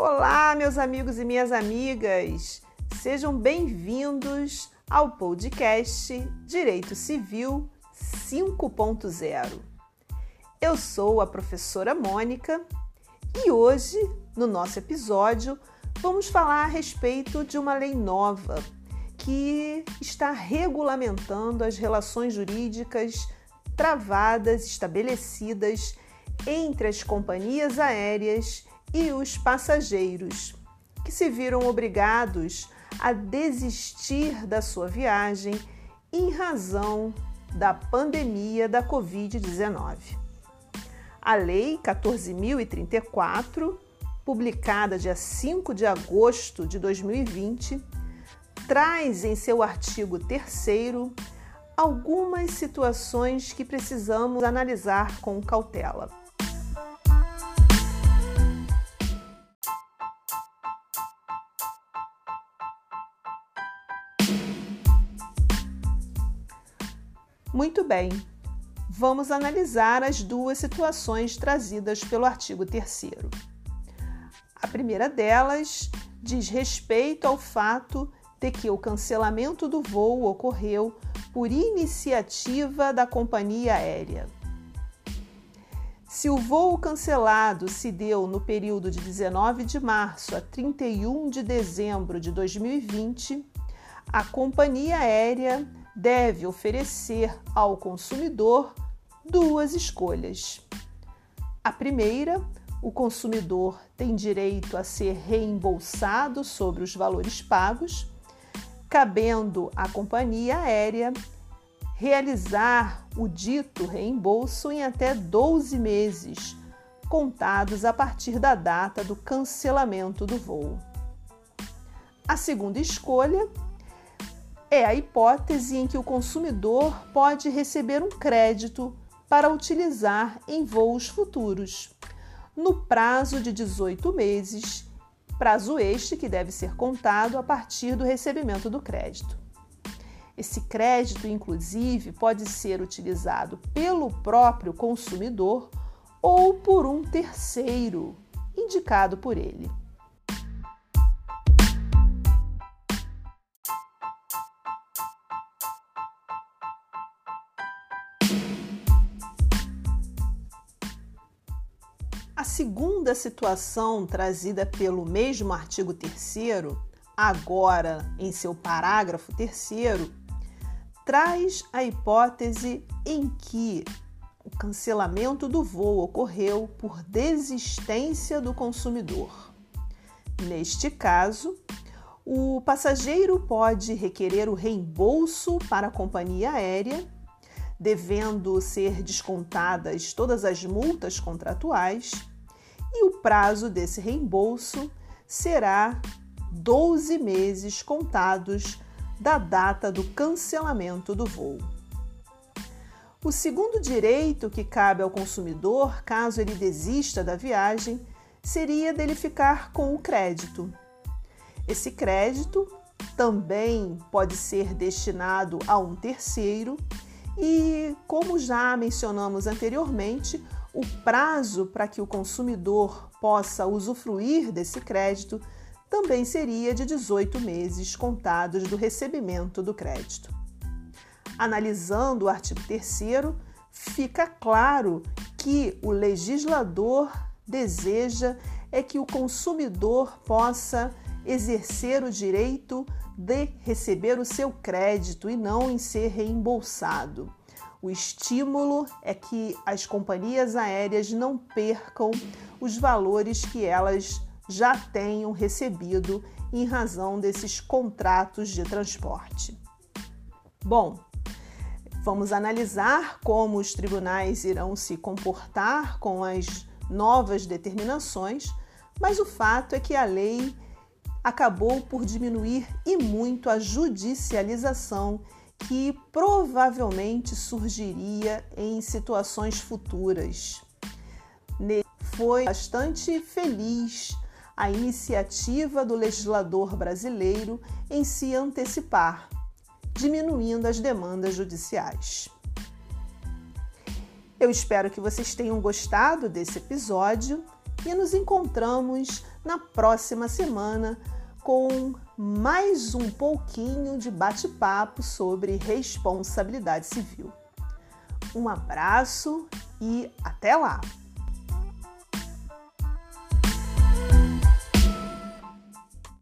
Olá, meus amigos e minhas amigas, sejam bem-vindos ao podcast Direito Civil 5.0. Eu sou a professora Mônica e hoje, no nosso episódio, vamos falar a respeito de uma lei nova que está regulamentando as relações jurídicas travadas, estabelecidas entre as companhias aéreas e os passageiros, que se viram obrigados a desistir da sua viagem em razão da pandemia da Covid-19. A Lei 14.034, publicada dia 5 de agosto de 2020, traz em seu artigo 3º algumas situações que precisamos analisar com cautela. Muito bem, vamos analisar as duas situações trazidas pelo artigo 3º. A primeira delas diz respeito ao fato de que o cancelamento do voo ocorreu por iniciativa da companhia aérea. Se o voo cancelado se deu no período de 19 de março a 31 de dezembro de 2020, a companhia aérea deve oferecer ao consumidor duas escolhas. A primeira, o consumidor tem direito a ser reembolsado sobre os valores pagos, cabendo à companhia aérea realizar o dito reembolso em até 12 meses, contados a partir da data do cancelamento do voo. A segunda escolha é a hipótese em que o consumidor pode receber um crédito para utilizar em voos futuros, no prazo de 18 meses, prazo este que deve ser contado a partir do recebimento do crédito. Esse crédito, inclusive, pode ser utilizado pelo próprio consumidor ou por um terceiro, indicado por ele. A segunda situação trazida pelo mesmo artigo 3º, agora em seu parágrafo 3º, traz a hipótese em que o cancelamento do voo ocorreu por desistência do consumidor. Neste caso, o passageiro pode requerer o reembolso para a companhia aérea, devendo ser descontadas todas as multas contratuais, e o prazo desse reembolso será 12 meses contados da data do cancelamento do voo. O segundo direito que cabe ao consumidor, caso ele desista da viagem, seria dele ficar com o crédito. Esse crédito também pode ser destinado a um terceiro, e, como já mencionamos anteriormente, o prazo para que o consumidor possa usufruir desse crédito também seria de 18 meses contados do recebimento do crédito. Analisando o artigo 3º, fica claro que o legislador deseja é que o consumidor possa exercer o direito de receber o seu crédito e não em ser reembolsado. O estímulo é que as companhias aéreas não percam os valores que elas já tenham recebido em razão desses contratos de transporte. Bom, vamos analisar como os tribunais irão se comportar com as novas determinações, mas o fato é que a lei acabou por diminuir e muito a judicialização que provavelmente surgiria em situações futuras. Foi bastante feliz a iniciativa do legislador brasileiro em se antecipar, diminuindo as demandas judiciais. Eu espero que vocês tenham gostado desse episódio. e nos encontramos na próxima semana com mais um pouquinho de bate-papo sobre responsabilidade civil. Um abraço e até lá!